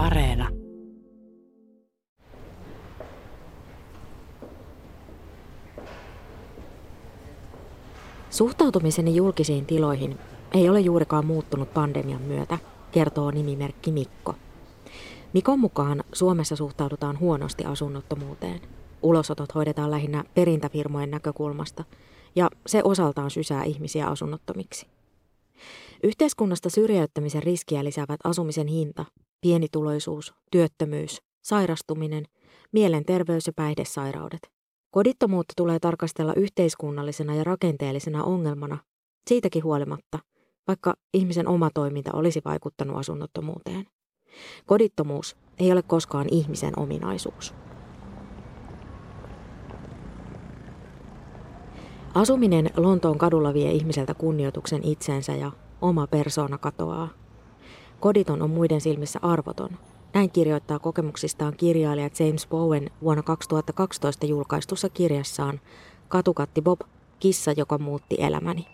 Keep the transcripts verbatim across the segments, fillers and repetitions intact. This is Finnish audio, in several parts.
Areena. Suhtautumiseni julkisiin tiloihin ei ole juurikaan muuttunut pandemian myötä, kertoo nimimerkki Mikko. Mikon mukaan Suomessa suhtaudutaan huonosti asunnottomuuteen. Ulosotot hoidetaan lähinnä perintäfirmojen näkökulmasta ja se osaltaan sysää ihmisiä asunnottomiksi. Yhteiskunnasta syrjäyttämisen riskiä lisäävät asumisen hinta, pienituloisuus, työttömyys, sairastuminen, mielenterveys- ja päihdesairaudet. Kodittomuutta tulee tarkastella yhteiskunnallisena ja rakenteellisena ongelmana, siitäkin huolimatta, vaikka ihmisen oma toiminta olisi vaikuttanut asunnottomuuteen. Kodittomuus ei ole koskaan ihmisen ominaisuus. Asuminen Lontoon kadulla vie ihmiseltä kunnioituksen itsensä ja oma persoona katoaa. Koditon on muiden silmissä arvoton. Näin kirjoittaa kokemuksistaan kirjailija James Bowen vuonna kaksituhattakaksitoista julkaistussa kirjassaan Katukatti Bob, kissa, joka muutti elämäni.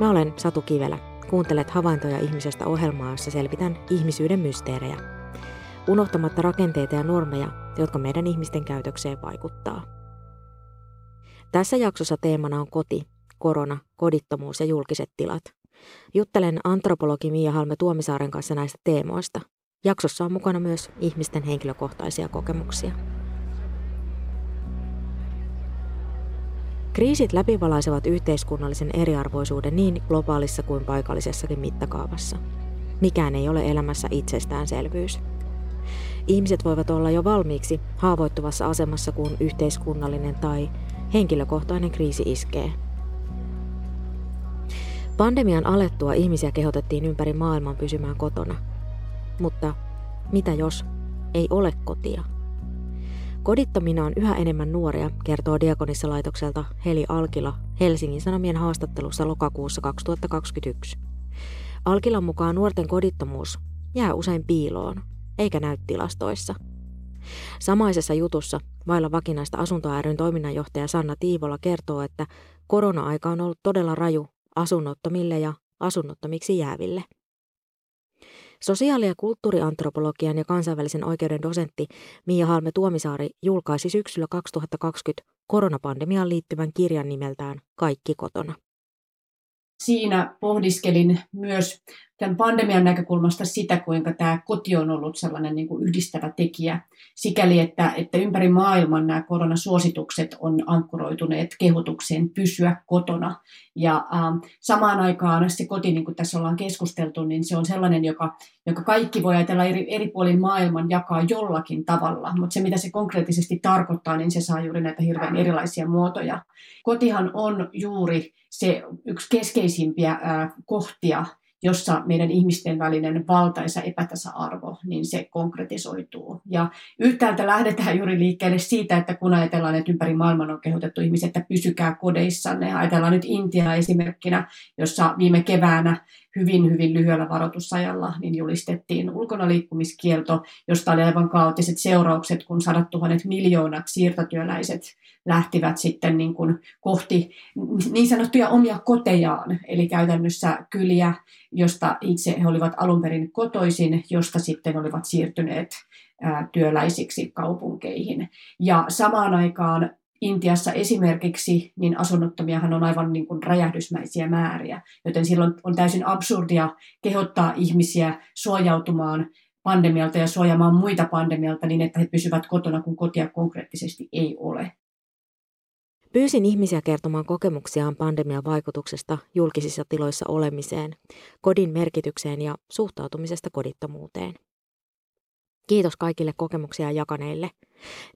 Mä olen Satu Kivelä. Kuuntelet Havaintoja ihmisestä -ohjelmaa, jossa selvitän ihmisyyden mysteerejä. Unohtamatta rakenteita ja normeja, jotka meidän ihmisten käytökseen vaikuttaa. Tässä jaksossa teemana on koti, korona, kodittomuus ja julkiset tilat. Juttelen antropologi Miia Halme-Tuomisaaren kanssa näistä teemoista. Jaksossa on mukana myös ihmisten henkilökohtaisia kokemuksia. Kriisit läpivalaisevat yhteiskunnallisen eriarvoisuuden niin globaalissa kuin paikallisessakin mittakaavassa. Mikään ei ole elämässä itsestäänselvyys. Ihmiset voivat olla jo valmiiksi haavoittuvassa asemassa, kun yhteiskunnallinen tai henkilökohtainen kriisi iskee. Pandemian alettua ihmisiä kehotettiin ympäri maailman pysymään kotona. Mutta mitä jos ei ole kotia? Kodittomina on yhä enemmän nuoria, kertoo Diakonissa -laitokselta Heli Alkila Helsingin Sanomien haastattelussa lokakuussa kaksituhattakaksikymmentäyksi. Alkilan mukaan nuorten kodittomuus jää usein piiloon, eikä näy tilastoissa. Samaisessa jutussa Vailla vakinaista asuntoa ry:n toiminnanjohtaja Sanna Tiivola kertoo, että korona-aika on ollut todella raju asunnottomille ja asunnottomiksi jääville. Sosiaali- ja kulttuuriantropologian ja kansainvälisen oikeuden dosentti Miia Halme-Tuomisaari julkaisi syksyllä kaksituhattakaksikymmentä koronapandemiaan liittyvän kirjan nimeltään Kaikki kotona. Siinä pohdiskelin myös tämän pandemian näkökulmasta sitä, kuinka tämä koti on ollut sellainen niin kuin yhdistävä tekijä. Sikäli, että, että ympäri maailman nämä koronasuositukset on ankkuroituneet kehotukseen pysyä kotona. Ja ähm, samaan aikaan se koti, niin kuin tässä ollaan keskusteltu, niin se on sellainen, joka, joka kaikki voi ajatella eri, eri puolin maailman jakaa jollakin tavalla. Mutta se, mitä se konkreettisesti tarkoittaa, niin se saa juuri näitä hirveän erilaisia muotoja. Kotihan on juuri se yksi keskeisimpiä äh, kohtia, jossa meidän ihmisten välinen valtaisa epätasa-arvo, niin se konkretisoituu. Ja yhtäältä lähdetään juuri liikkeelle siitä, että kun ajatellaan, että ympäri maailman on kehotettu ihmiset, että pysykää kodeissanne. Ajatellaan nyt Intiaa esimerkkinä, jossa viime keväänä hyvin, hyvin lyhyellä varoitusajalla niin julistettiin ulkonaliikkumiskielto, josta oli aivan kaoottiset seuraukset, kun sadat tuhannet miljoonat siirtotyöläiset lähtivät sitten niin kuin kohti niin sanottuja omia kotejaan, eli käytännössä kyliä, josta itse he olivat alun perin kotoisin, josta sitten olivat siirtyneet työläisiksi kaupunkeihin. Ja samaan aikaan Intiassa esimerkiksi niin asunnottomiahan on aivan niin kuin räjähdysmäisiä määriä, joten silloin on täysin absurdia kehottaa ihmisiä suojautumaan pandemialta ja suojaamaan muita pandemialta niin, että he pysyvät kotona, kun kotia konkreettisesti ei ole. Pyysin ihmisiä kertomaan kokemuksiaan pandemian vaikutuksesta julkisissa tiloissa olemiseen, kodin merkitykseen ja suhtautumisesta kodittomuuteen. Kiitos kaikille kokemuksia jakaneille.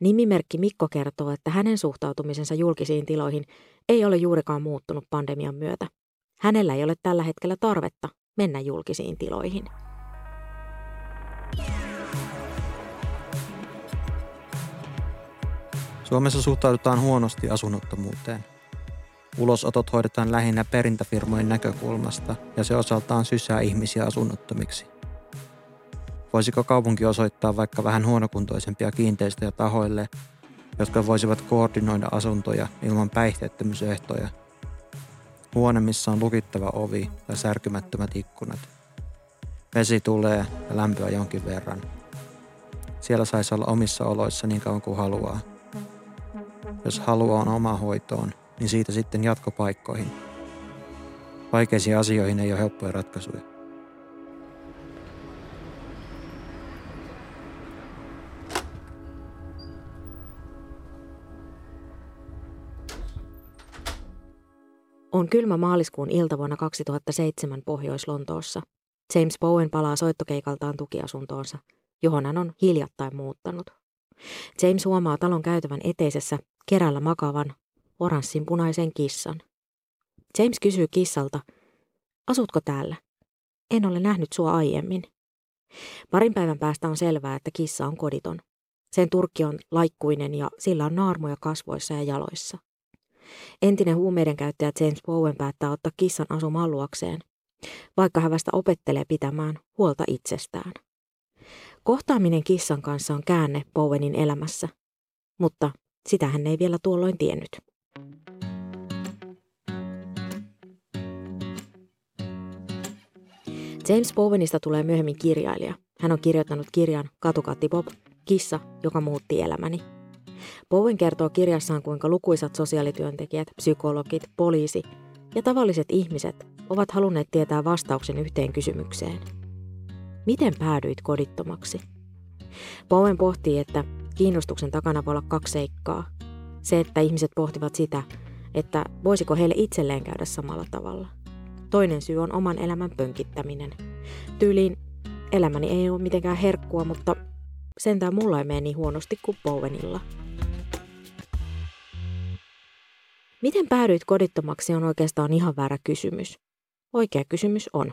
Nimimerkki Mikko kertoo, että hänen suhtautumisensa julkisiin tiloihin ei ole juurikaan muuttunut pandemian myötä. Hänellä ei ole tällä hetkellä tarvetta mennä julkisiin tiloihin. Suomessa suhtaudutaan huonosti asunnottomuuteen. Ulosotot hoidetaan lähinnä perintäfirmojen näkökulmasta ja se osaltaan sysää ihmisiä asunnottomiksi. Voisiko kaupunki osoittaa vaikka vähän huonokuntoisempia kiinteistöjä tahoille, jotka voisivat koordinoida asuntoja ilman päihteettömyysehtoja, Huone, missä on lukittava ovi ja särkymättömät ikkunat. Vesi tulee ja lämpöä jonkin verran. Siellä saisi olla omissa oloissa niin kauan kuin haluaa. Jos halua on oma hoitoon, niin siitä sitten jatkopaikkoihin. Vaikeisiin asioihin ei ole helppoja ratkaisuja. On kylmä maaliskuun ilta vuonna kaksituhattaseitsemän Pohjois-Lontoossa. James Bowen palaa soittokeikaltaan tukiasuntoonsa, johon hän on hiljattain muuttanut. James huomaa talon käytävän eteisessä kerällä makavan oranssinpunaisen kissan. James kysyy kissalta, asutko täällä? En ole nähnyt sua aiemmin. Parin päivän päästä on selvää, että kissa on koditon. Sen turkki on laikkuinen ja sillä on naarmuja kasvoissa ja jaloissa. Entinen huumeiden käyttäjä James Bowen päättää ottaa kissan asumaan luokseen, vaikka hän vasta opettelee pitämään huolta itsestään. Kohtaaminen kissan kanssa on käänne Bowenin elämässä, mutta sitä hän ei vielä tuolloin tiennyt. James Bowenista tulee myöhemmin kirjailija. Hän on kirjoittanut kirjan Katukatti Bob, kissa, joka muutti elämäni. Bowen kertoo kirjassaan, kuinka lukuisat sosiaalityöntekijät, psykologit, poliisi ja tavalliset ihmiset ovat halunneet tietää vastauksen yhteen kysymykseen. Miten päädyit kodittomaksi? Bowen pohtii, että kiinnostuksen takana voi olla kaksi seikkaa. Se, että ihmiset pohtivat sitä, että voisiko heille itselleen käydä samalla tavalla. Toinen syy on oman elämän pönkittäminen. Tyyliin, elämäni ei ole mitenkään herkkua, mutta sentään mulla ei mene niin huonosti kuin Bowenilla. Miten päädyit kodittomaksi on oikeastaan ihan väärä kysymys. Oikea kysymys on.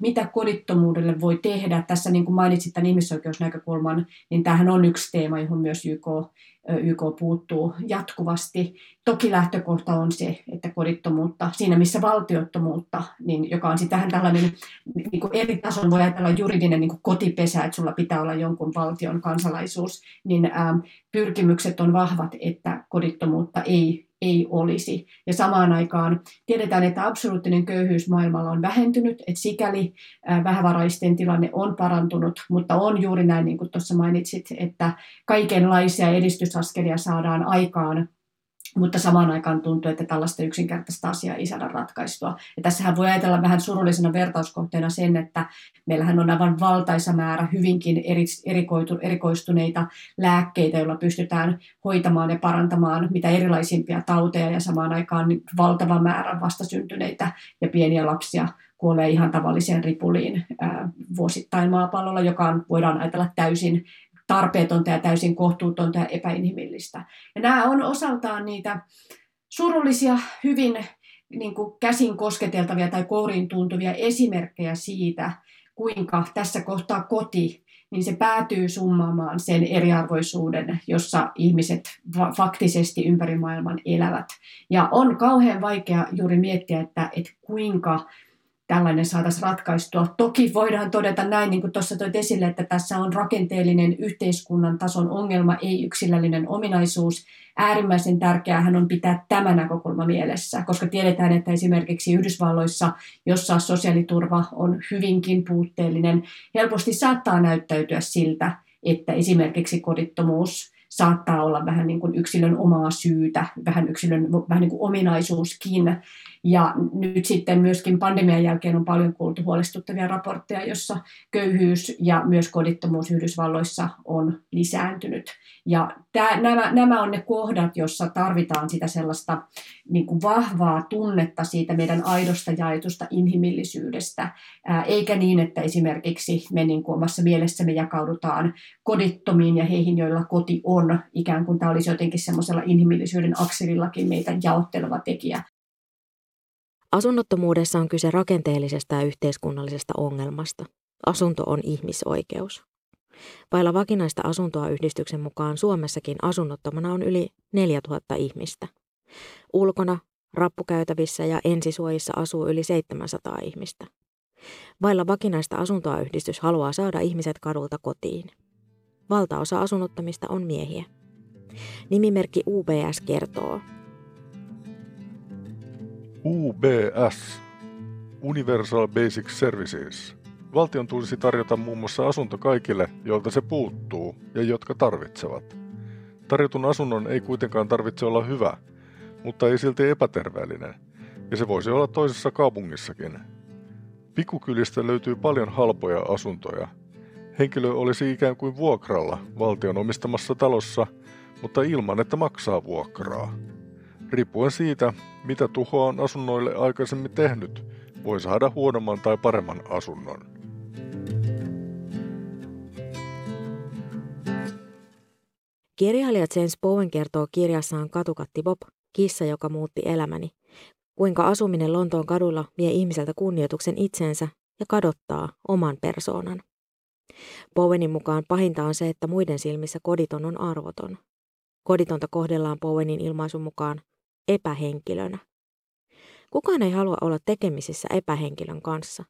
Mitä kodittomuudelle voi tehdä? Tässä niin kuin mainitsit tämän ihmisoikeusnäkökulman, niin tämähän on yksi teema, johon myös Y K, Y K puuttuu jatkuvasti. Toki lähtökohta on se, että kodittomuutta, siinä missä valtiottomuutta, niin joka on sitähän tällainen, niin kuin eri tason voi ajatella juridinen niin kuin kotipesä, että sulla pitää olla jonkun valtion kansalaisuus, niin ähm, pyrkimykset on vahvat, että kodittomuutta ei ei olisi. Ja samaan aikaan tiedetään, että absoluuttinen köyhyys maailmalla on vähentynyt, että sikäli vähävaraisten tilanne on parantunut, mutta on juuri näin, niin kuin tuossa mainitsit, että kaikenlaisia edistysaskelia saadaan aikaan, mutta samaan aikaan tuntuu, että tällaista yksinkertaista asiaa ei saada ratkaistua. Ja tässähän voi ajatella vähän surullisena vertauskohteena sen, että meillähän on aivan valtaisa määrä hyvinkin eri, erikoistuneita lääkkeitä, joilla pystytään hoitamaan ja parantamaan mitä erilaisimpia tauteja ja samaan aikaan valtava määrä vastasyntyneitä ja pieniä lapsia kuolee ihan tavalliseen ripuliin ää, vuosittain maapallolla, joka on, voidaan ajatella täysin tarpeetonta ja täysin kohtuutonta ja epäinhimillistä. Ja nämä on osaltaan niitä surullisia, hyvin niin kuin käsin kosketeltavia tai kouriin tuntuvia esimerkkejä siitä, kuinka tässä kohtaa koti, niin se päätyy summaamaan sen eriarvoisuuden, jossa ihmiset faktisesti ympäri maailman elävät. Ja on kauhean vaikea juuri miettiä, että, että kuinka tällainen saataisiin ratkaistua. Toki voidaan todeta näin, niin kuin tuossa toit esille, että tässä on rakenteellinen yhteiskunnan tason ongelma, ei yksilöllinen ominaisuus. Äärimmäisen tärkeäähän on pitää tämä näkökulma mielessä, koska tiedetään, että esimerkiksi Yhdysvalloissa, jossa sosiaaliturva on hyvinkin puutteellinen, helposti saattaa näyttäytyä siltä, että esimerkiksi kodittomuus saattaa olla vähän niin kuin yksilön omaa syytä, vähän yksilön vähän niin kuin ominaisuuskin. Ja nyt sitten myöskin pandemian jälkeen on paljon kuultu huolestuttavia raportteja, jossa köyhyys ja myös kodittomuus Yhdysvalloissa on lisääntynyt. Ja tämä, nämä, nämä on ne kohdat, joissa tarvitaan sitä sellaista niin kuin vahvaa tunnetta siitä meidän aidosta jaetusta inhimillisyydestä. Ää, eikä niin, että esimerkiksi me niin kuin omassa mielessämme jakaudutaan kodittomiin ja heihin, joilla koti on. Ikään kuin tämä olisi jotenkin semmoisella inhimillisyyden akselillakin meitä jaotteleva tekijä. Asunnottomuudessa on kyse rakenteellisesta ja yhteiskunnallisesta ongelmasta. Asunto on ihmisoikeus. Vailla vakinaista asuntoa -yhdistyksen mukaan Suomessakin asunnottomana on yli neljätuhatta ihmistä. Ulkona, rappukäytävissä ja ensisuojissa asuu yli seitsemänsataa ihmistä. Vailla vakinaista asuntoa -yhdistys haluaa saada ihmiset kadulta kotiin. Valtaosa asunnottomista on miehiä. Nimimerkki U B S kertoo. U B S, Universal Basic Services. Valtion tulisi tarjota muun muassa asunto kaikille, joilta se puuttuu ja jotka tarvitsevat. Tarjotun asunnon ei kuitenkaan tarvitse olla hyvä, mutta ei silti epäterveellinen, ja se voisi olla toisessa kaupungissakin. Pikukylistä löytyy paljon halpoja asuntoja. Henkilö olisi ikään kuin vuokralla valtion omistamassa talossa, mutta ilman, että maksaa vuokraa. Riippuen siitä, mitä tuhoa on asunnoille aikaisemmin tehnyt, voi saada huonomman tai paremman asunnon. Kirjailija James Bowen kertoo kirjassaan Katukatti Bob, kissa, joka muutti elämäni, kuinka asuminen Lontoon kadulla vie ihmiseltä kunnioituksen itseensä ja kadottaa oman persoonan. Bowenin mukaan pahinta on se, että muiden silmissä koditon on arvoton. Koditonta kohdellaan Bowenin ilmaisun mukaan epähenkilönä. Kukaan ei halua olla tekemisissä epähenkilön kanssa.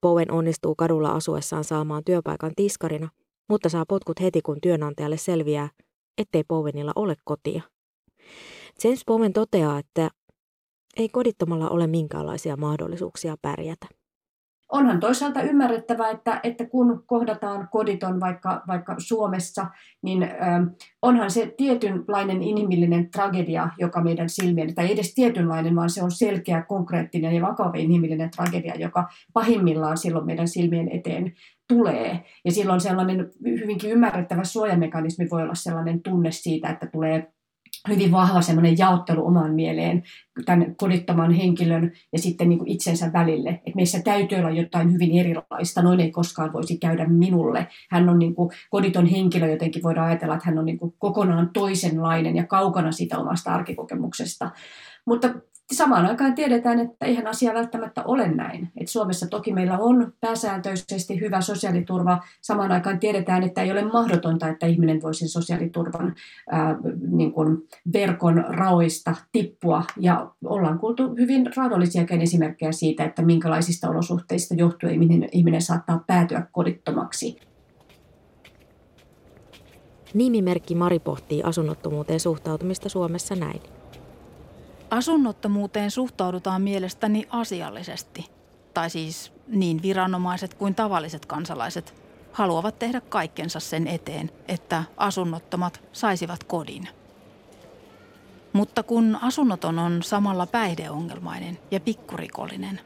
Bowen onnistuu kadulla asuessaan saamaan työpaikan tiskarina, mutta saa potkut heti, kun työnantajalle selviää, ettei Bowenilla ole kotia. James Bowen toteaa, että ei kodittomalla ole minkäänlaisia mahdollisuuksia pärjätä. Onhan toisaalta ymmärrettävää, että, että kun kohdataan koditon vaikka, vaikka Suomessa, niin ö, onhan se tietynlainen inhimillinen tragedia, joka meidän silmien, tai ei edes tietynlainen, vaan se on selkeä, konkreettinen ja vakava inhimillinen tragedia, joka pahimmillaan silloin meidän silmien eteen tulee. Ja silloin sellainen hyvinkin ymmärrettävä suojamekanismi voi olla sellainen tunne siitä, että tulee hyvin vahva semmoinen jaottelu omaan mieleen tämän kodittoman henkilön ja sitten niin kuin itsensä välille. Että meissä täytyy olla jotain hyvin erilaista, noin ei koskaan voisi käydä minulle. Hän on niin kuin koditon henkilö, jotenkin voidaan ajatella, että hän on niin kuin kokonaan toisenlainen ja kaukana siitä omasta arkikokemuksesta. Mutta samaan aikaan tiedetään, että eihän asia välttämättä ole näin. Et Suomessa toki meillä on pääsääntöisesti hyvä sosiaaliturva. Samaan aikaan tiedetään, että ei ole mahdotonta, että ihminen voisi sosiaaliturvan ää, niin kuin verkon raoista tippua. Ja ollaan kuultu hyvin raadollisiakin esimerkkejä siitä, että minkälaisista olosuhteista johtuen ihminen, ihminen saattaa päätyä kodittomaksi. Nimimerkki Mari pohtii asunnottomuuteen suhtautumista Suomessa näin. Asunnottomuuteen suhtaudutaan mielestäni asiallisesti, tai siis niin viranomaiset kuin tavalliset kansalaiset haluavat tehdä kaikkensa sen eteen, että asunnottomat saisivat kodin. Mutta kun asunnoton on samalla päihdeongelmainen ja pikkurikollinen,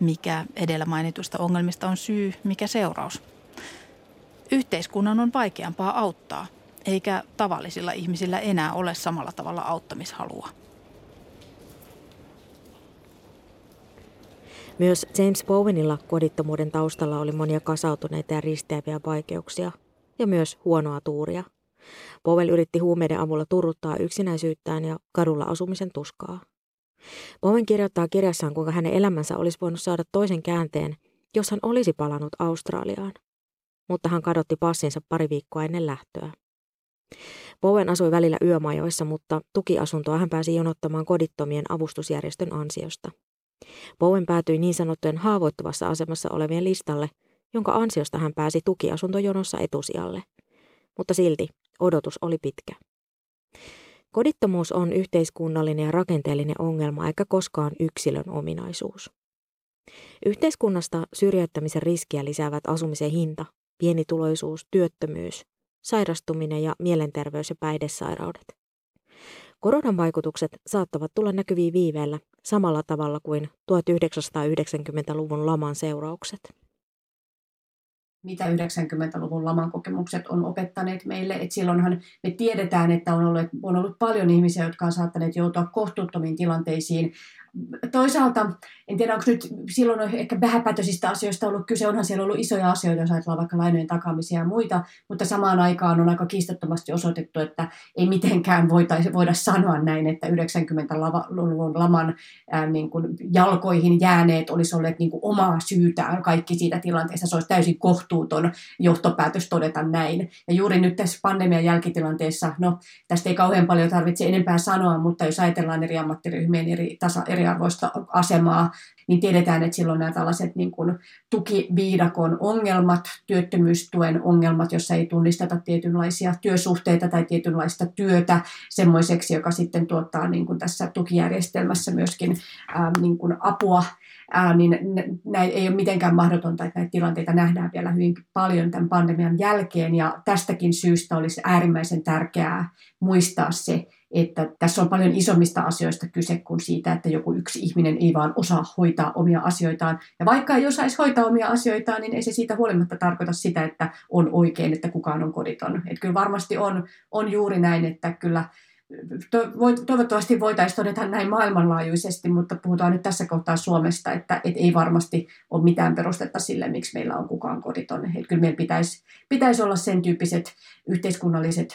mikä edellä mainitusta ongelmista on syy, mikä seuraus? Yhteiskunnan on vaikeampaa auttaa, eikä tavallisilla ihmisillä enää ole samalla tavalla auttamishalua. Myös James Bowenilla kodittomuuden taustalla oli monia kasautuneita ja risteäviä vaikeuksia ja myös huonoa tuuria. Bowen yritti huumeiden avulla turruttaa yksinäisyyttään ja kadulla asumisen tuskaa. Bowen kirjoittaa kirjassaan, kuinka hänen elämänsä olisi voinut saada toisen käänteen, jos hän olisi palannut Australiaan. Mutta hän kadotti passinsa pari viikkoa ennen lähtöä. Bowen asui välillä yömajoissa, mutta tukiasuntoa hän pääsi jonottamaan kodittomien avustusjärjestön ansiosta. Bowen päätyi niin sanottujen haavoittuvassa asemassa olevien listalle, jonka ansiosta hän pääsi tukiasuntojonossa etusijalle. Mutta silti odotus oli pitkä. Kodittomuus on yhteiskunnallinen ja rakenteellinen ongelma eikä koskaan yksilön ominaisuus. Yhteiskunnasta syrjäyttämisen riskiä lisäävät asumisen hinta, pienituloisuus, työttömyys, sairastuminen ja mielenterveys- ja päihdesairaudet. Koronan vaikutukset saattavat tulla näkyviin viiveellä samalla tavalla kuin yhdeksänkymmentäluvun laman seuraukset. Mitä yhdeksänkymmentäluvun laman kokemukset on opettaneet meille? Et silloinhan me tiedetään, että on ollut, on ollut paljon ihmisiä, jotka on saattaneet joutua kohtuuttomiin tilanteisiin. Toisaalta, en tiedä, onko nyt silloin on ehkä vähäpätöisistä asioista ollut kyse, onhan siellä ollut isoja asioita, jos ajatellaan vaikka lainojen takaamisia ja muita, mutta samaan aikaan on aika kiistattomasti osoitettu, että ei mitenkään voitaisi, voida sanoa näin, että yhdeksänkymmentäluvun laman ää, niin kuin jalkoihin jääneet olisi olleet niin kuin omaa syytään kaikki siitä tilanteessa, se olisi täysin kohtuuton johtopäätös todeta näin. Ja juuri nyt tässä pandemian jälkitilanteessa, no tästä ei kauhean paljon tarvitse enempää sanoa, mutta jos ajatellaan eri ammattiryhmien eri tasa eri eriarvoista asemaa, niin tiedetään, että silloin nämä tällaiset niin kuin tukiviidakon ongelmat, työttömyystuen ongelmat, jossa ei tunnisteta tietynlaisia työsuhteita tai tietynlaista työtä semmoiseksi, joka sitten tuottaa niin kuin tässä tukijärjestelmässä myöskin ää, niin kuin apua, ää, niin näin ei ole mitenkään mahdotonta, että näitä tilanteita nähdään vielä hyvin paljon tämän pandemian jälkeen, ja tästäkin syystä olisi äärimmäisen tärkeää muistaa se, että tässä on paljon isommista asioista kyse kuin siitä, että joku yksi ihminen ei vaan osaa hoitaa omia asioitaan. Ja vaikka ei osaisi hoitaa omia asioitaan, niin ei se siitä huolimatta tarkoita sitä, että on oikein, että kukaan on koditon. Että kyllä varmasti on, on juuri näin, että kyllä toivottavasti voitaisiin todeta näin maailmanlaajuisesti, mutta puhutaan nyt tässä kohtaa Suomesta, että et ei varmasti ole mitään perustetta sille, miksi meillä on kukaan koditon. Että kyllä meillä pitäisi, pitäisi olla sen tyyppiset yhteiskunnalliset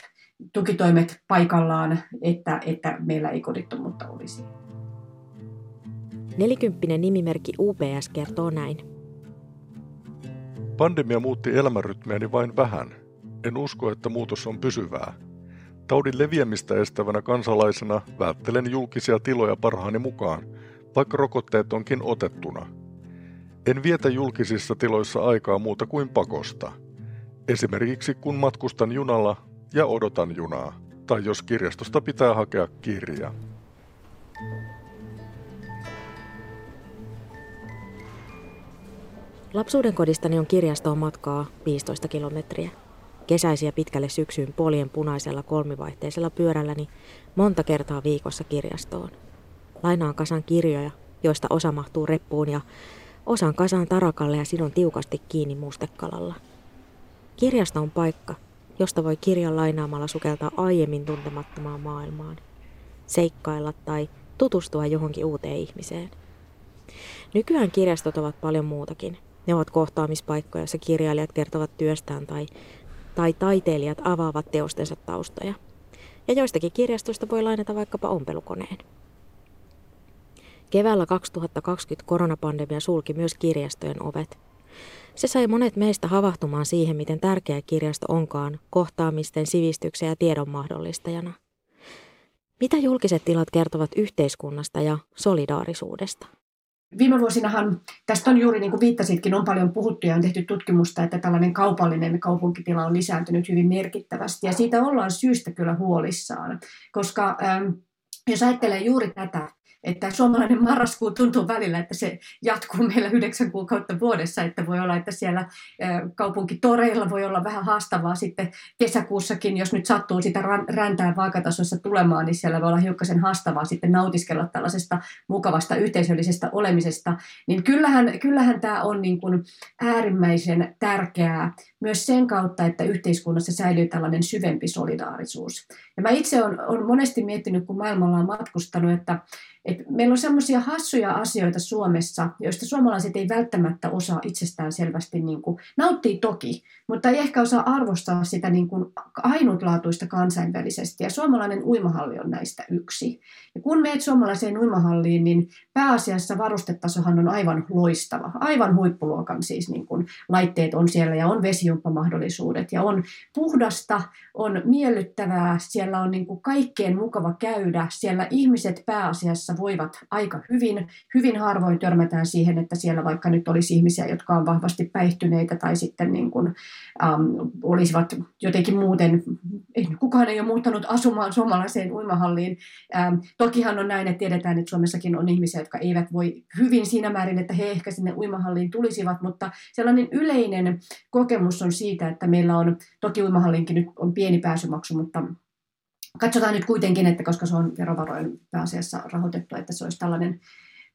tukitoimet paikallaan, että, että meillä ei kodittomuutta olisi. Nelikymppinen nimimerkki U P S kertoo näin. Pandemia muutti elämänrytmeeni vain vähän. En usko, että muutos on pysyvää. Taudin leviämistä estävänä kansalaisena välttelen julkisia tiloja parhaani mukaan, vaikka rokotteet onkin otettuna. En vietä julkisissa tiloissa aikaa muuta kuin pakosta. Esimerkiksi kun matkustan junalla, ja odotan junaa, tai jos kirjastosta pitää hakea kirja. Lapsuudenkodistani on kirjastoon matkaa viisitoista kilometriä. Kesäisiä pitkälle syksyyn poljen punaisella kolmivaihteisella pyörälläni monta kertaa viikossa kirjastoon. Lainaan kasan kirjoja, joista osa mahtuu reppuun ja osan kasaan tarakalle ja sidon tiukasti kiinni mustekalalla. Kirjasto on paikka, josta voi kirjan lainaamalla sukeltaa aiemmin tuntemattomaan maailmaan, seikkailla tai tutustua johonkin uuteen ihmiseen. Nykyään kirjastot ovat paljon muutakin. Ne ovat kohtaamispaikkoja, joissa kirjailijat kertovat työstään tai, tai taiteilijat avaavat teostensa taustoja. Ja joistakin kirjastoista voi lainata vaikkapa ompelukoneen. Keväällä kaksituhattakaksikymmentä koronapandemia sulki myös kirjastojen ovet. Se sai monet meistä havahtumaan siihen, miten tärkeä kirjasto onkaan kohtaamisten, sivistyksen ja tiedon mahdollistajana. Mitä julkiset tilat kertovat yhteiskunnasta ja solidaarisuudesta? Viime vuosinahan, tästä on juuri niin kuin viittasitkin, on paljon puhuttu ja on tehty tutkimusta, että tällainen kaupallinen kaupunkitila on lisääntynyt hyvin merkittävästi. Ja siitä ollaan syystä kyllä huolissaan, koska ähm, jos ajattelee juuri tätä, että suomalainen marraskuu tuntuu välillä, että se jatkuu meillä yhdeksän kuukautta vuodessa, että voi olla, että siellä kaupunkitoreilla voi olla vähän haastavaa sitten kesäkuussakin, jos nyt sattuu sitä räntää vaakatasossa tulemaan, niin siellä voi olla hiukkasen haastavaa sitten nautiskella tällaisesta mukavasta yhteisöllisestä olemisesta, niin kyllähän, kyllähän tämä on niin kuin äärimmäisen tärkeää myös sen kautta, että yhteiskunnassa säilyy tällainen syvempi solidaarisuus. Ja mä itse olen monesti miettinyt, kun maailmalla on matkustanut, että Et meillä on semmoisia hassuja asioita Suomessa, joista suomalaiset ei välttämättä osaa itsestään selvästi, niin kuin, nauttii toki, mutta ei ehkä osaa arvostaa sitä niin kuin ainutlaatuista kansainvälisesti. Ja suomalainen uimahalli on näistä yksi. Ja kun meet suomalaiseen uimahalliin, niin pääasiassa varustetasohan on aivan loistava. Aivan huippuluokan siis niin kuin, laitteet on siellä ja on vesijumppamahdollisuudet ja on puhdasta, on miellyttävää, siellä on niin kuin, kaikkeen mukava käydä, siellä ihmiset pääasiassa voivat aika hyvin. Hyvin harvoin törmätään siihen, että siellä vaikka nyt olisi ihmisiä, jotka on vahvasti päihtyneitä tai sitten niin kuin, äm, olisivat jotenkin muuten, ei, kukaan ei ole muuttanut asumaan suomalaiseen uimahalliin. Äm, tokihan on näin, että tiedetään, että Suomessakin on ihmisiä, jotka eivät voi hyvin siinä määrin, että he ehkä sinne uimahalliin tulisivat, mutta sellainen yleinen kokemus on siitä, että meillä on, toki uimahalliinkin nyt on pieni pääsymaksu, mutta katsotaan nyt kuitenkin, että koska se on verovaroin pääasiassa rahoitettu, että se olisi tällainen,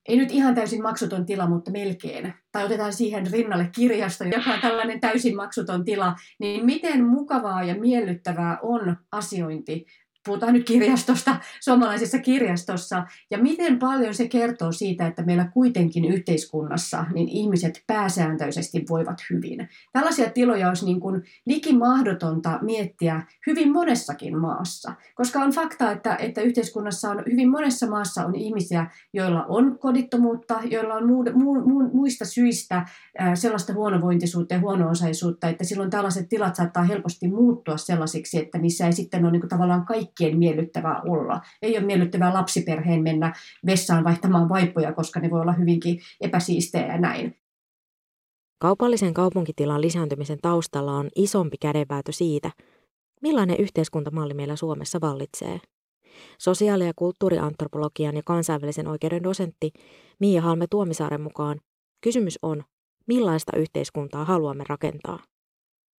ei nyt ihan täysin maksuton tila, mutta melkein. Tai otetaan siihen rinnalle kirjasto, joka on tällainen täysin maksuton tila. Niin miten mukavaa ja miellyttävää on asiointi? Puhutaan nyt kirjastosta, suomalaisessa kirjastossa, ja miten paljon se kertoo siitä, että meillä kuitenkin yhteiskunnassa niin ihmiset pääsääntöisesti voivat hyvin. Tällaisia tiloja olisi niin kuin likimahdotonta miettiä hyvin monessakin maassa, koska on fakta, että, että yhteiskunnassa on hyvin monessa maassa on ihmisiä, joilla on kodittomuutta, joilla on muu, muu, muista syistä sellaista huonovointisuutta ja huono-osaisuutta, että silloin tällaiset tilat saattaa helposti muuttua sellaisiksi, että niissä ei sitten ole niin kuin tavallaan kaikki kaikkien miellyttävää olla. Ei ole miellyttävää lapsiperheen mennä vessaan vaihtamaan vaippoja, koska ne voi olla hyvinkin epäsiistejä ja näin. Kaupallisen kaupunkitilan lisääntymisen taustalla on isompi kädenvääntö siitä, millainen yhteiskuntamalli meillä Suomessa vallitsee. Sosiaali- ja kulttuuriantropologian ja kansainvälisen oikeuden dosentti Miia Halme-Tuomisaaren mukaan kysymys on, millaista yhteiskuntaa haluamme rakentaa.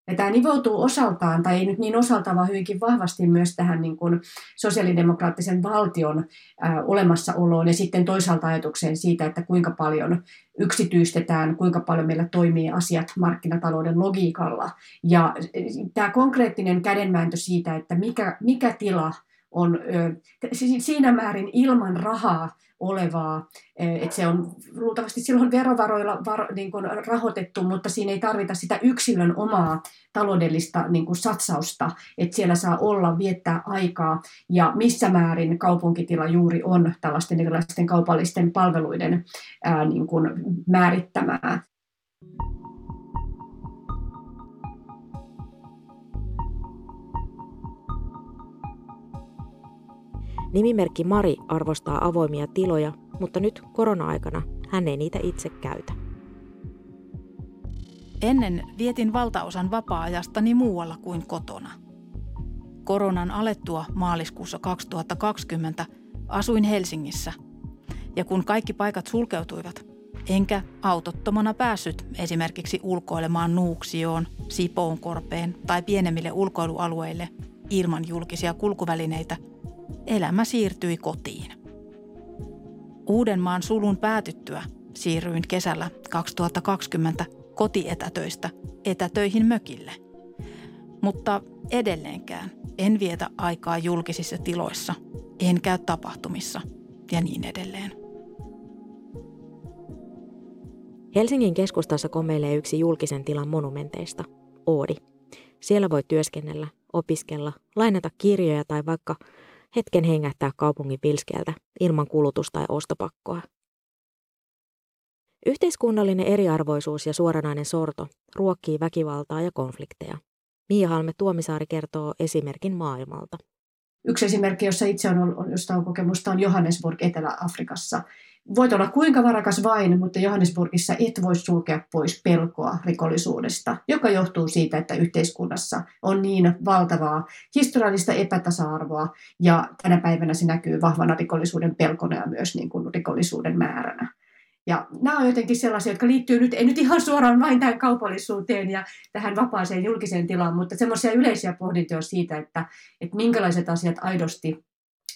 Ja tämä nivoutuu osaltaan, tai ei nyt niin osaltaan, vaan hyvinkin vahvasti myös tähän niin kuin sosiaalidemokraattisen valtion ää, olemassaoloon ja sitten toisaalta ajatukseen siitä, että kuinka paljon yksityistetään, kuinka paljon meillä toimii asiat markkinatalouden logiikalla. Ja tämä konkreettinen kädenvääntö siitä, että mikä, mikä tila on siinä määrin ilman rahaa olevaa, että se on luultavasti silloin verovaroilla niin kuin rahoitettu, mutta siinä ei tarvita sitä yksilön omaa taloudellista niin kuin satsausta, että siellä saa olla, viettää aikaa, ja missä määrin kaupunkitila juuri on tällaisten erilaisten kaupallisten palveluiden ää, niin kuin määrittämää. Nimimerkki Mari arvostaa avoimia tiloja, mutta nyt korona-aikana hän ei niitä itse käytä. Ennen vietin valtaosan vapaa-ajastani muualla kuin kotona. Koronan alettua maaliskuussa kaksituhattakaksikymmentä asuin Helsingissä. Ja kun kaikki paikat sulkeutuivat, enkä autottomana päässyt esimerkiksi ulkoilemaan Nuuksioon, Sipoonkorpeen tai pienemmille ulkoilualueille ilman julkisia kulkuvälineitä, elämä siirtyi kotiin. Uudenmaan sulun päätyttyä siirryin kesällä kaksituhattakaksikymmentä kotietätöistä etätöihin mökille. Mutta edelleenkään en vietä aikaa julkisissa tiloissa, en käy tapahtumissa ja niin edelleen. Helsingin keskustassa komeilee yksi julkisen tilan monumenteista, Oodi. Siellä voi työskennellä, opiskella, lainata kirjoja tai vaikka hetken hengähtää kaupungin vilskeeltä ilman kulutus- tai ostopakkoa. Yhteiskunnallinen eriarvoisuus ja suoranainen sorto ruokkii väkivaltaa ja konflikteja. Miia Halme-Tuomisaari kertoo esimerkin maailmalta. Yksi esimerkki, jossa itse on, josta on kokemusta, on Johannesburg Etelä-Afrikassa. Voit olla kuinka varakas vain, mutta Johannesburgissa et voi sulkea pois pelkoa rikollisuudesta, joka johtuu siitä, että yhteiskunnassa on niin valtavaa historiallista epätasa-arvoa, ja tänä päivänä se näkyy vahvana rikollisuuden pelkona ja myös niin kuin rikollisuuden määränä. Ja nämä on jotenkin sellaisia, jotka liittyy nyt, ei nyt ihan suoraan vain tähän kaupallisuuteen ja tähän vapaaseen julkiseen tilaan, mutta semmoisia yleisiä pohdintoja siitä, että, että minkälaiset asiat aidosti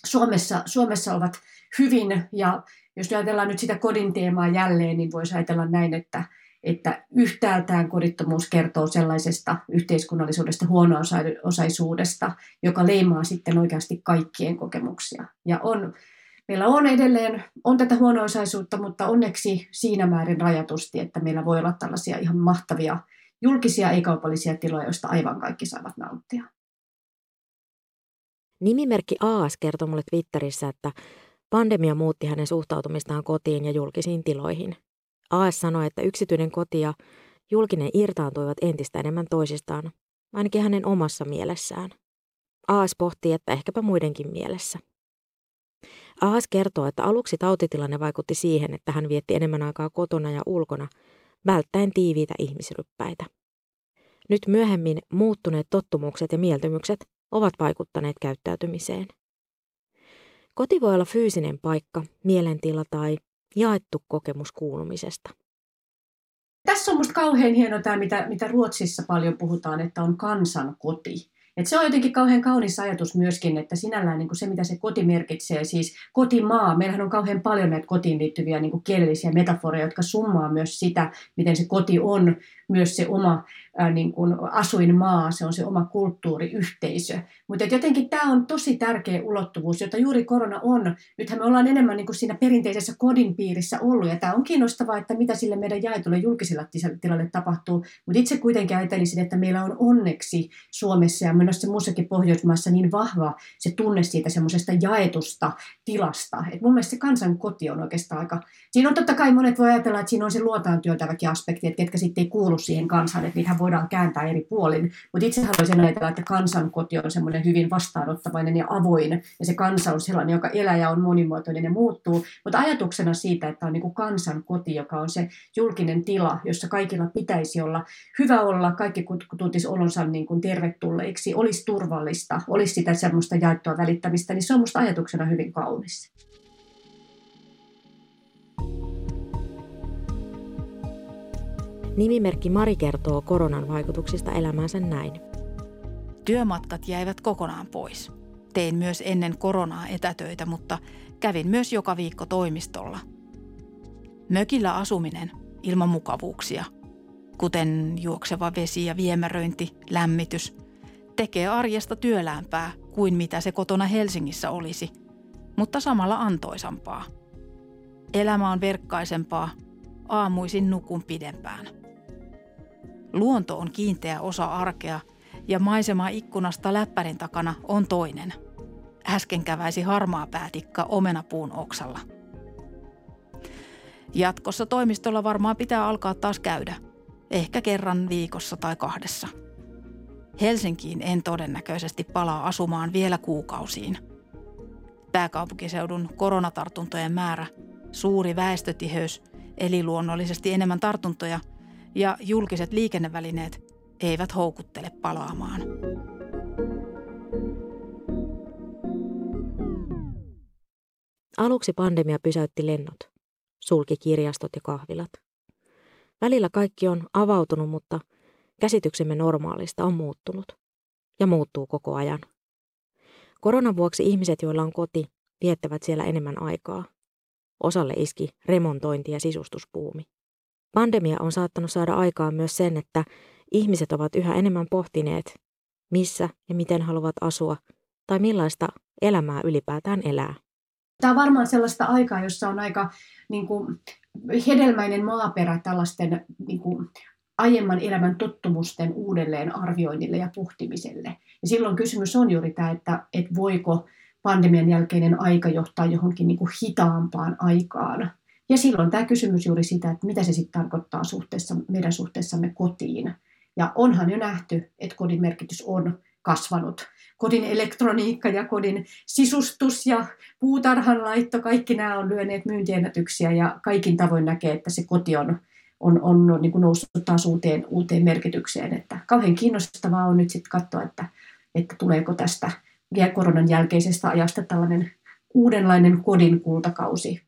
Suomessa, Suomessa ovat hyvin, ja jos ajatellaan nyt sitä kodin teemaa jälleen, niin voisi ajatella näin, että, että yhtäältään kodittomuus kertoo sellaisesta yhteiskunnallisuudesta, huono-osaisuudesta, joka leimaa sitten oikeasti kaikkien kokemuksia. Ja on, meillä on edelleen on tätä huono-osaisuutta, mutta onneksi siinä määrin rajatusti, että meillä voi olla tällaisia ihan mahtavia julkisia ei-kaupallisia tiloja, joista aivan kaikki saavat nauttia. Nimimerkki Aas kertoi mulle Twitterissä, että pandemia muutti hänen suhtautumistaan kotiin ja julkisiin tiloihin. Aas sanoi, että yksityinen koti ja julkinen irtaantuivat entistä enemmän toisistaan, ainakin hänen omassa mielessään. Aas pohtii, että ehkäpä muidenkin mielessä. Aas kertoo, että aluksi tautitilanne vaikutti siihen, että hän vietti enemmän aikaa kotona ja ulkona, välttäen tiiviitä ihmisryppäitä. Nyt myöhemmin muuttuneet tottumukset ja mieltymykset ovat vaikuttaneet käyttäytymiseen. Koti voi olla fyysinen paikka, mielentila tai jaettu kokemus kuulumisesta. Tässä on musta kauhean hieno tämä, mitä, mitä Ruotsissa paljon puhutaan, että on kansan koti. Et se on jotenkin kauhean kaunis ajatus myöskin, että sinällään niin kuin se, mitä se koti merkitsee, siis kotimaa. Meillähän on kauhean paljon näitä kotiin liittyviä niin kuin kielellisiä metaforeja, jotka summaa myös sitä, miten se koti on, myös se oma äh, niin kuin asuinmaa, se on se oma kulttuuriyhteisö. Mutta jotenkin tämä on tosi tärkeä ulottuvuus, jota juuri korona on. Nythän me ollaan enemmän niin kuin siinä perinteisessä kodin piirissä ollut, ja tämä on kiinnostavaa, että mitä sille meidän jaetulle julkiselle tilalle tapahtuu. Mutta itse kuitenkin ajatelisin, että meillä on onneksi Suomessa ja monessa muussakin Pohjoismaissa niin vahva se tunne siitä semmoisesta jaetusta tilasta. Et mun mielestä se kansan koti on oikeastaan aika... Siinä on totta kai, monet voi ajatella, että siinä on se luotaan työntäväkin aspekti, että ketkä sitten ei kuulu siihen kansaan, että niitä voidaan kääntää eri puolin. Mutta itse haluaisin ajatella, että kansan koti on semmoinen hyvin vastaanottavainen ja avoin, ja se kansa on sellainen, joka elää ja on monimuotoinen ja muuttuu. Mutta ajatuksena siitä, että on niin kuin kansan koti, joka on se julkinen tila, jossa kaikilla pitäisi olla hyvä olla, kaikki tuntisi olonsa niin kuin tervetulleiksi, olisi turvallista, olisi sitä semmoista jaettua välittämistä, niin se on musta ajatuksena hyvin kaunis. Nimimerkki Mari kertoo koronan vaikutuksista elämäänsä näin. Työmatkat jäivät kokonaan pois. Tein myös ennen koronaa etätöitä, mutta kävin myös joka viikko toimistolla. Mökillä asuminen ilman mukavuuksia, kuten juokseva vesi ja viemäröinti, lämmitys, tekee arjesta työlämpää kuin mitä se kotona Helsingissä olisi, mutta samalla antoisampaa. Elämä on verkkaisempaa, aamuisin nukun pidempään. Luonto on kiinteä osa arkea ja maisema ikkunasta läppärin takana on toinen. Äsken käväisi harmaa päätikka omenapuun oksalla. Jatkossa toimistolla varmaan pitää alkaa taas käydä, ehkä kerran viikossa tai kahdessa. Helsinkiin en todennäköisesti palaa asumaan vielä kuukausiin. Pääkaupunkiseudun koronatartuntojen määrä, suuri väestötiheys, eli luonnollisesti enemmän tartuntoja ja julkiset liikennevälineet eivät houkuttele palaamaan. Aluksi pandemia pysäytti lennot, sulki kirjastot ja kahvilat. Välillä kaikki on avautunut, mutta käsityksemme normaalista on muuttunut. Ja muuttuu koko ajan. Koronan vuoksi ihmiset, joilla on koti, viettävät siellä enemmän aikaa. Osalle iski remontointi- ja sisustusbuumi. Pandemia on saattanut saada aikaan myös sen, että ihmiset ovat yhä enemmän pohtineet, missä ja miten haluavat asua tai millaista elämää ylipäätään elää. Tämä on varmaan sellaista aikaa, jossa on aika niin kuin, hedelmäinen maaperä tällaisten niin kuin, aiemman elämän tottumusten uudelleen arvioinnille ja puhtimiselle. Ja silloin kysymys on juuri tämä, että, että voiko pandemian jälkeinen aika johtaa johonkin niin kuin hitaampaan aikaan. Ja silloin tämä kysymys juuri sitä, että mitä se sitten tarkoittaa suhteessa, meidän suhteessamme kotiin. Ja onhan jo nähty, että kodin merkitys on kasvanut. Kodin elektroniikka ja kodin sisustus ja puutarhanlaitto, kaikki nämä on lyöneet myyntiennätyksiä ja kaikin tavoin näkee, että se koti on, on, on niin kuin noussut taas uuteen, uuteen merkitykseen. Että kauhean kiinnostavaa on nyt sitten katsoa, että, että tuleeko tästä vielä koronan jälkeisestä ajasta tällainen uudenlainen kodin kultakausi.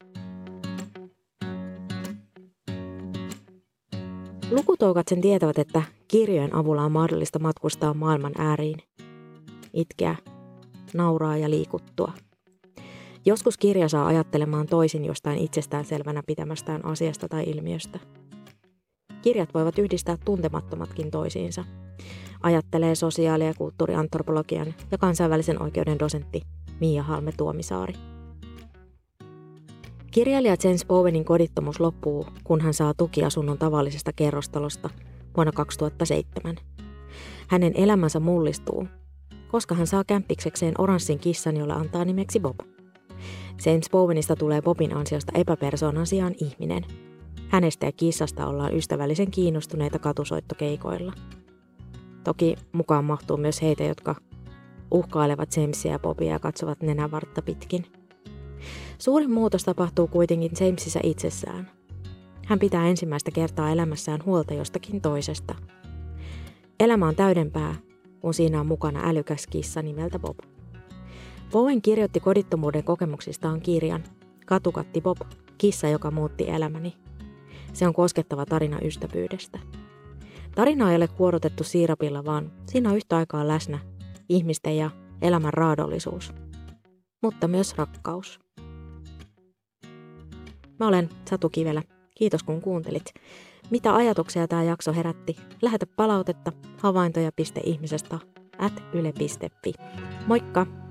Lukutoukat sen tietävät, että kirjojen avulla on mahdollista matkustaa maailman ääriin. Itkeä, nauraa ja liikuttua. Joskus kirja saa ajattelemaan toisin jostain itsestäänselvänä pitämästään asiasta tai ilmiöstä. Kirjat voivat yhdistää tuntemattomatkin toisiinsa, ajattelee sosiaali- ja kulttuuriantropologian ja kansainvälisen oikeuden dosentti Miia Halme-Tuomisaari. Kirjailija James Bowenin kodittomuus loppuu, kun hän saa tukiasunnon tavallisesta kerrostalosta vuonna kaksituhattaseitsemän. Hänen elämänsä mullistuu, koska hän saa kämppiksekseen oranssin kissan, jolle antaa nimeksi Bob. James Bowenista tulee Bobin ansiosta epäpersoonan sijaan ihminen. Hänestä ja kissasta ollaan ystävällisen kiinnostuneita katusoittokeikoilla. Toki mukaan mahtuu myös heitä, jotka uhkailevat Jamesia ja Bobia ja katsovat nenävartta pitkin. Suurin muutos tapahtuu kuitenkin Jamesissa itsessään. Hän pitää ensimmäistä kertaa elämässään huolta jostakin toisesta. Elämä on täydempää, kun siinä on mukana älykäs kissa nimeltä Bob. Bowen kirjoitti kodittomuuden kokemuksistaan kirjan Katukatti Bob, kissa, joka muutti elämäni. Se on koskettava tarina ystävyydestä. Tarina ei ole kuorotettu siirapilla, vaan siinä on yhtä aikaa läsnä ihmisten ja elämän raadollisuus, mutta myös rakkaus. Mä olen Satu Kivelä. Kiitos kun kuuntelit. Mitä ajatuksia tämä jakso herätti? Lähetä palautetta havaintoja piste ihmisestä at yle piste fi. Moikka!